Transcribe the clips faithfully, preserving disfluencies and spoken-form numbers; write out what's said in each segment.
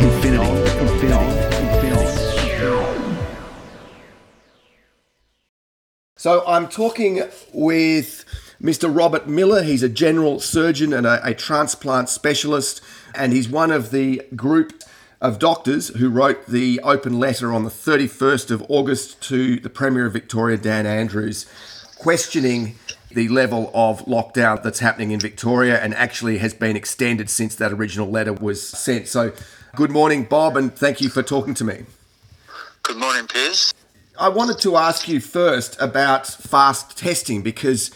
infinity. So I'm talking with Mister Robert Miller. He's a general surgeon and a, a transplant specialist, and he's one of the group of doctors who wrote the open letter on the thirty-first of August to the Premier of Victoria, Dan Andrews, questioning the level of lockdown that's happening in Victoria and actually has been extended since that original letter was sent. So good morning, Bob, and thank you for talking to me. Good morning, Piers. I wanted to ask you first about fast testing, because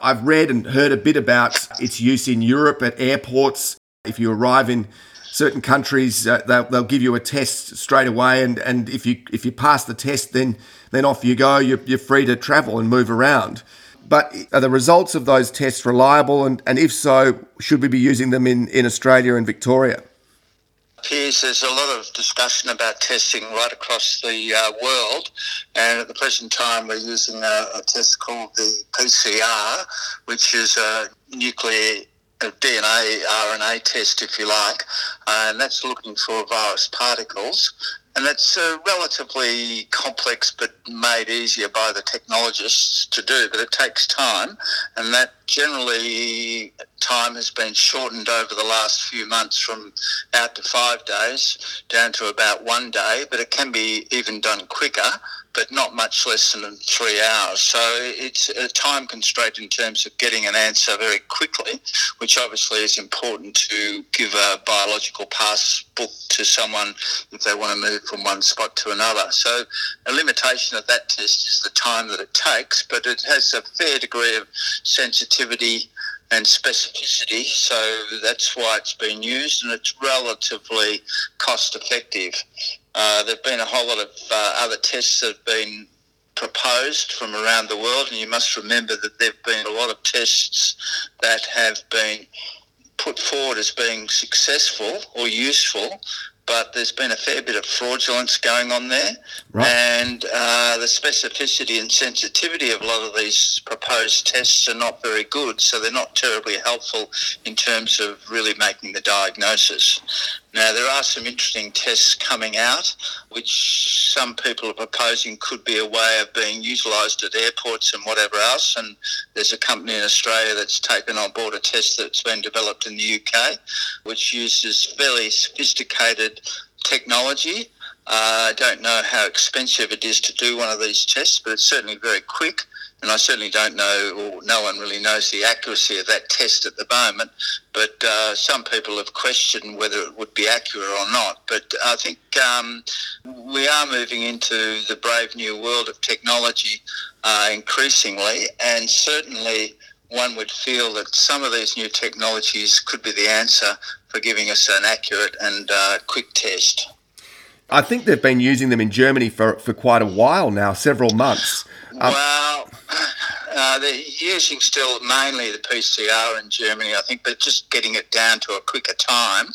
I've read and heard a bit about its use in Europe at airports. If you arrive in certain countries, uh, they'll, they'll give you a test straight away, and, and if you if you pass the test, then then off you go. You're, you're free to travel and move around. But are the results of those tests reliable? And, and if so, should we be using them in, in Australia and Victoria? Piers, there's a lot of discussion about testing right across the uh, world, and at the present time we're using a, a test called the P C R, which is a nuclear a D N A, R N A test, if you like, uh, and that's looking for virus particles. And that's uh, relatively complex but made easier by the technologists to do, but it takes time, and that generally time has been shortened over the last few months from out to five days down to about one day, but it can be even done quicker, but not much less than three hours. So it's a time constraint in terms of getting an answer very quickly, which obviously is important to give a biological passbook to someone if they want to move from one spot to another. So a limitation of that test is the time that it takes, but it has a fair degree of sensitivity and specificity, so that's why it's been used, and it's relatively cost effective. Uh, there have been a whole lot of uh, other tests that have been proposed from around the world, and you must remember that there have been a lot of tests that have been put forward as being successful or useful, but there's been a fair bit of fraudulence going on there. Right. And uh, the specificity and sensitivity of a lot of these proposed tests are not very good, so they're not terribly helpful in terms of really making the diagnosis. Now, there are some interesting tests coming out, which some people are proposing could be a way of being utilised at airports and whatever else, and there's a company in Australia that's taken on board a test that's been developed in the U K, which uses fairly sophisticated technology. Uh, I don't know how expensive it is to do one of these tests, but it's certainly very quick, and I certainly don't know, or no one really knows the accuracy of that test at the moment, but uh, some people have questioned whether it would be accurate or not. But I think um, we are moving into the brave new world of technology uh, increasingly, and certainly one would feel that some of these new technologies could be the answer for giving us an accurate and uh, quick test. I think they've been using them in Germany for, for quite a while now, several months. Um, well, uh, they're using still mainly the P C R in Germany, I think, but just getting it down to a quicker time.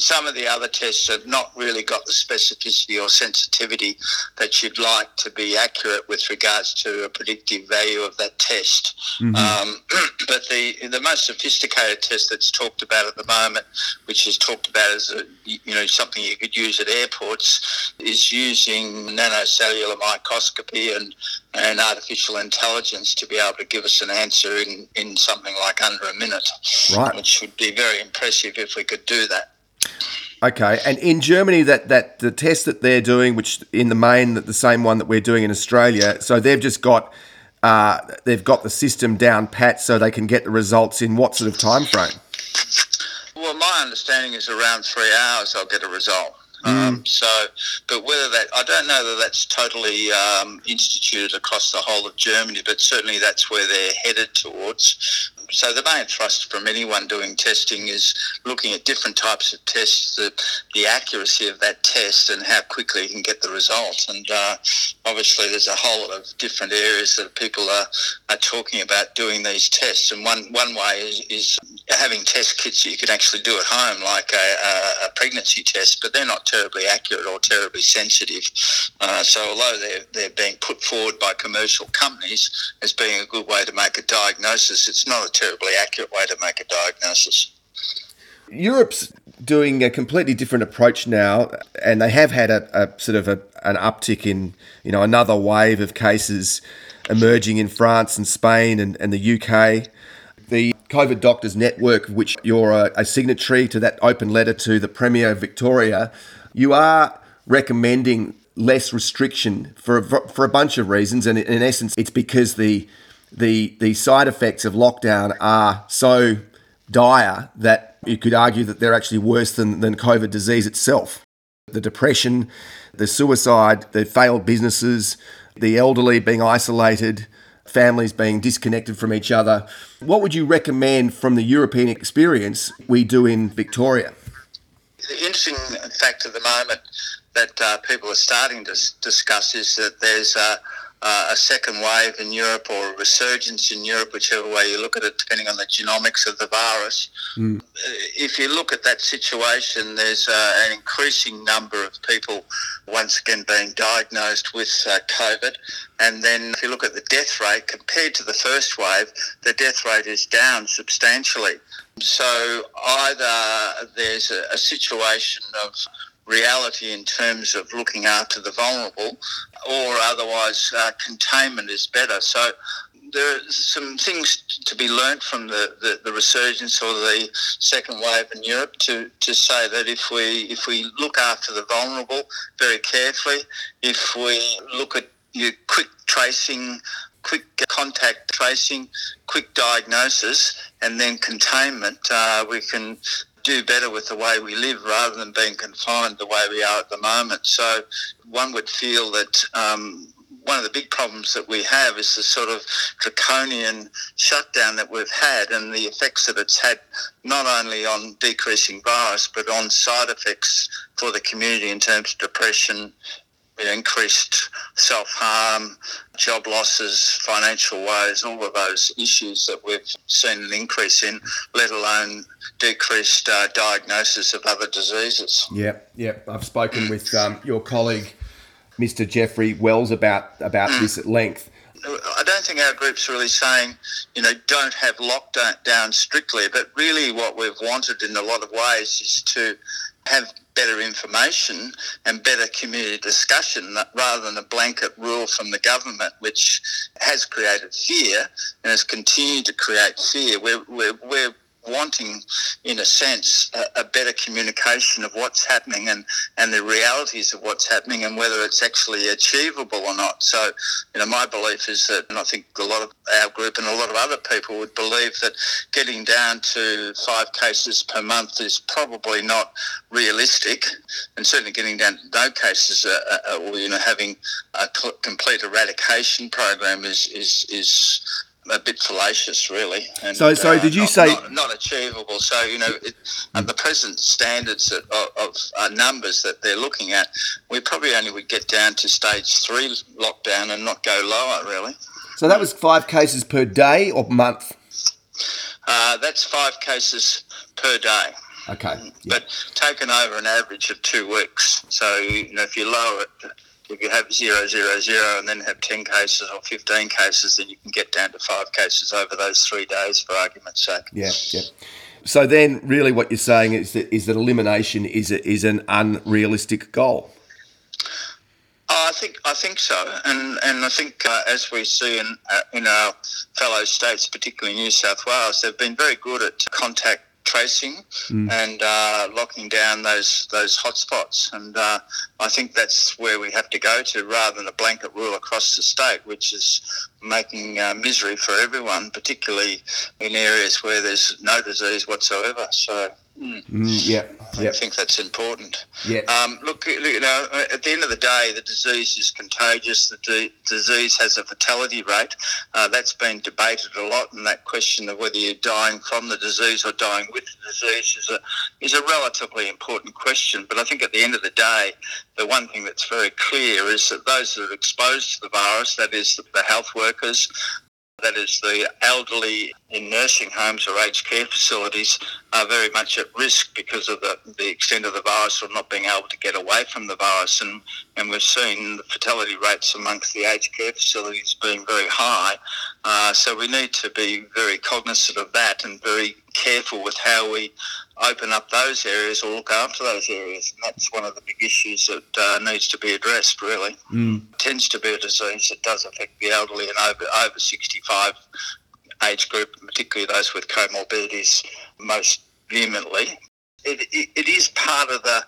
Some of the other tests have not really got the specificity or sensitivity that you'd like to be accurate with regards to a predictive value of that test. Mm-hmm. Um, but the the most sophisticated test that's talked about at the moment, which is talked about as a, you know, something you could use at airports, is using nanocellular microscopy and and artificial intelligence to be able to give us an answer in, in something like under a minute, right, which would be very impressive if we could do that. Okay, and in Germany, that, that the test that they're doing, which in the main, that the same one that we're doing in Australia, so they've just got uh, they've got the system down pat, so they can get the results in what sort of time frame? Well, my understanding is around three hours I'll get a result. Mm. Um, so, but whether that, I don't know that that's totally um, instituted across the whole of Germany, but certainly that's where they're headed towards. So the main thrust from anyone doing testing is looking at different types of tests, the, the accuracy of that test and how quickly you can get the result. And uh, obviously there's a whole lot of different areas that people are, are talking about doing these tests. And one, one way is, is having test kits that you can actually do at home, like a, a pregnancy test, but they're not terribly accurate or terribly sensitive. Uh, so although they're, they're being put forward by commercial companies as being a good way to make a diagnosis, it's not a terribly accurate way to make a diagnosis. Europe's doing a completely different approach now, and they have had a, a sort of a, an uptick in, you know, another wave of cases emerging in France and Spain and, and the U K. The COVID Doctors Network, which you're a, a signatory to that open letter to the Premier of Victoria, you are recommending less restriction for a, for a bunch of reasons, and in essence, it's because the the the side effects of lockdown are so dire that you could argue that they're actually worse than, than COVID disease itself. The depression, the suicide, the failed businesses, the elderly being isolated, families being disconnected from each other. What would you recommend from the European experience we do in Victoria? The interesting fact at the moment that uh, people are starting to s- discuss is that there's uh, uh, a second wave in Europe, or a resurgence in Europe, whichever way you look at it, depending on the genomics of the virus. Mm. If you look at that situation, there's uh, an increasing number of people once again being diagnosed with uh, COVID. And then if you look at the death rate compared to the first wave, the death rate is down substantially. So either there's a, a situation of reality in terms of looking after the vulnerable, or otherwise uh, containment is better. So there are some things to be learnt from the, the, the resurgence or the second wave in Europe to, to say that if we if we look after the vulnerable very carefully, if we look at your quick tracing, quick contact tracing, quick diagnosis, and then containment, uh, we can do better with the way we live rather than being confined the way we are at the moment. So one would feel that um, one of the big problems that we have is the sort of draconian shutdown that we've had, and the effects that it's had not only on decreasing virus but on side effects for the community in terms of depression, increased self-harm, job losses, financial woes, all of those issues that we've seen an increase in, let alone decreased uh, diagnosis of other diseases. Yep, yep. I've spoken with um, your colleague, Mister Geoffrey Wells, about, about this at length. I don't think our group's really saying, you know, don't have lockdown strictly, but really what we've wanted in a lot of ways is to have better information and better community discussion rather than a blanket rule from the government, which has created fear and has continued to create fear. We're, we're, we're wanting, in a sense, a, a better communication of what's happening and, and the realities of what's happening and whether it's actually achievable or not. So, you know, my belief is that, and I think a lot of our group and a lot of other people would believe, that getting down to five cases per month is probably not realistic, and certainly getting down to no cases uh, uh, or, you know, having a cl- complete eradication program is is is a bit fallacious, really. And, so, so did you uh, not, say not, not achievable? So, you know, it, and the present standards of, of uh, numbers that they're looking at, we probably only would get down to stage three lockdown and not go lower, really. So that was five cases per day or month? Uh, that's five cases per day. Okay, yeah. But taken over an average of two weeks. So, you know, if you lower it, if you have zero, zero, zero, and then have ten cases or fifteen cases, then you can get down to five cases over those three days, for argument's sake. Yeah, yeah. So then, really, what you're saying is that is that elimination is a, is an unrealistic goal. Oh, I think I think so, and and I think uh, as we see in uh, in our fellow states, particularly New South Wales, they've been very good at contact tracing mm. and uh, locking down those those hotspots, and uh, I think that's where we have to go to, rather than a blanket rule across the state, which is making uh, misery for everyone, particularly in areas where there's no disease whatsoever. So, mm, mm, yeah, I yeah. think that's important. Yeah. Um, look, you know, at the end of the day, the disease is contagious. The d- disease has a fatality rate. Uh, that's been debated a lot, and that question of whether you're dying from the disease or dying with the disease is a is a relatively important question. But I think at the end of the day, the one thing that's very clear is that those that are exposed to the virus, that is the health workers, that is the elderly in nursing homes or aged care facilities, are very much at risk because of the, the extent of the virus, or not being able to get away from the virus. And, and we've seen the fatality rates amongst the aged care facilities being very high. Uh, so we need to be very cognizant of that and very careful with how we open up those areas or look after those areas. And that's one of the big issues that uh, needs to be addressed, really. Mm. It tends to be a disease that does affect the elderly and over, over sixty-five age group, particularly those with comorbidities, most vehemently. It, it, it is part of the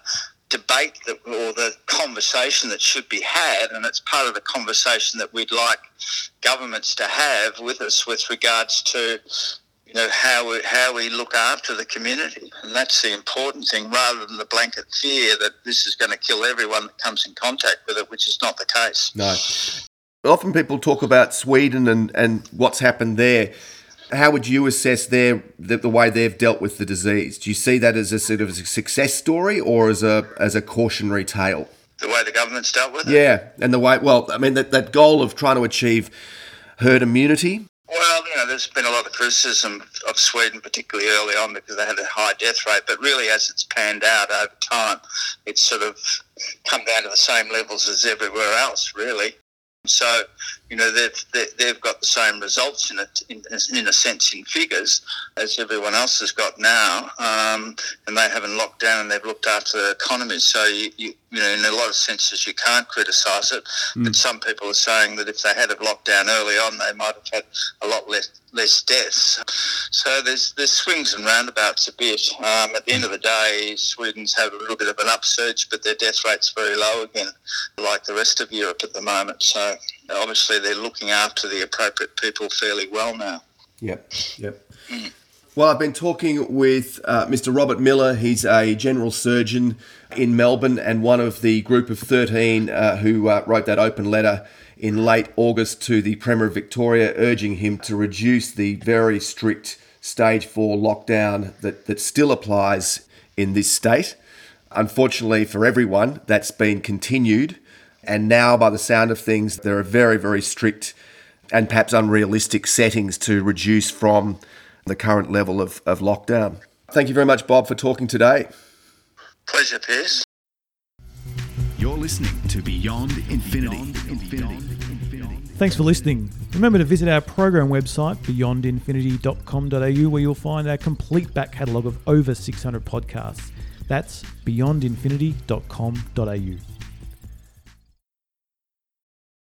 debate that, or the conversation that should be had, and it's part of the conversation that we'd like governments to have with us with regards to, you know, how we, how we look after the community. And that's the important thing, rather than the blanket fear that this is going to kill everyone that comes in contact with it, which is not the case. No. Often people talk about Sweden and, and what's happened there. How would you assess their the, the way they've dealt with the disease? Do you see that as a sort of a success story or as a as a cautionary tale? The way the government's dealt with it? Yeah, and the way, well, I mean, that, that goal of trying to achieve herd immunity. Well, you know, there's been a lot of criticism of Sweden, particularly early on, because they had a high death rate. But really, as it's panned out over time, it's sort of come down to the same levels as everywhere else, really. So, you know, they've they've got the same results in it, in, in a sense, in figures as everyone else has got now, um, and they haven't locked down and they've looked after their economies. So, you, you, you know, in a lot of senses, you can't criticise it. Mm. But some people are saying that if they had have locked down early on, they might have had a lot less less deaths. So there's there's swings and roundabouts a bit. Um, at the end of the day, Sweden's had a little bit of an upsurge, but their death rate's very low again, like the rest of Europe at the moment. So obviously they're looking after the appropriate people fairly well now. Yep, yep. Mm. Well, I've been talking with uh, Mister Robert Miller. He's a general surgeon in Melbourne and one of the group of thirteen uh, who uh, wrote that open letter in late August to the Premier of Victoria, urging him to reduce the very strict stage four lockdown that, that still applies in this state. Unfortunately for everyone, that's been continued. And now, by the sound of things, there are very, very strict and perhaps unrealistic settings to reduce from the current level of, of lockdown. Thank you very much, Bob, for talking today. Pleasure, Piers. You're listening to Beyond Infinity. Beyond Infinity. Thanks for listening. Remember to visit our program website, beyond infinity dot com dot a u, where you'll find our complete back catalogue of over six hundred podcasts. That's beyond infinity dot com dot a u.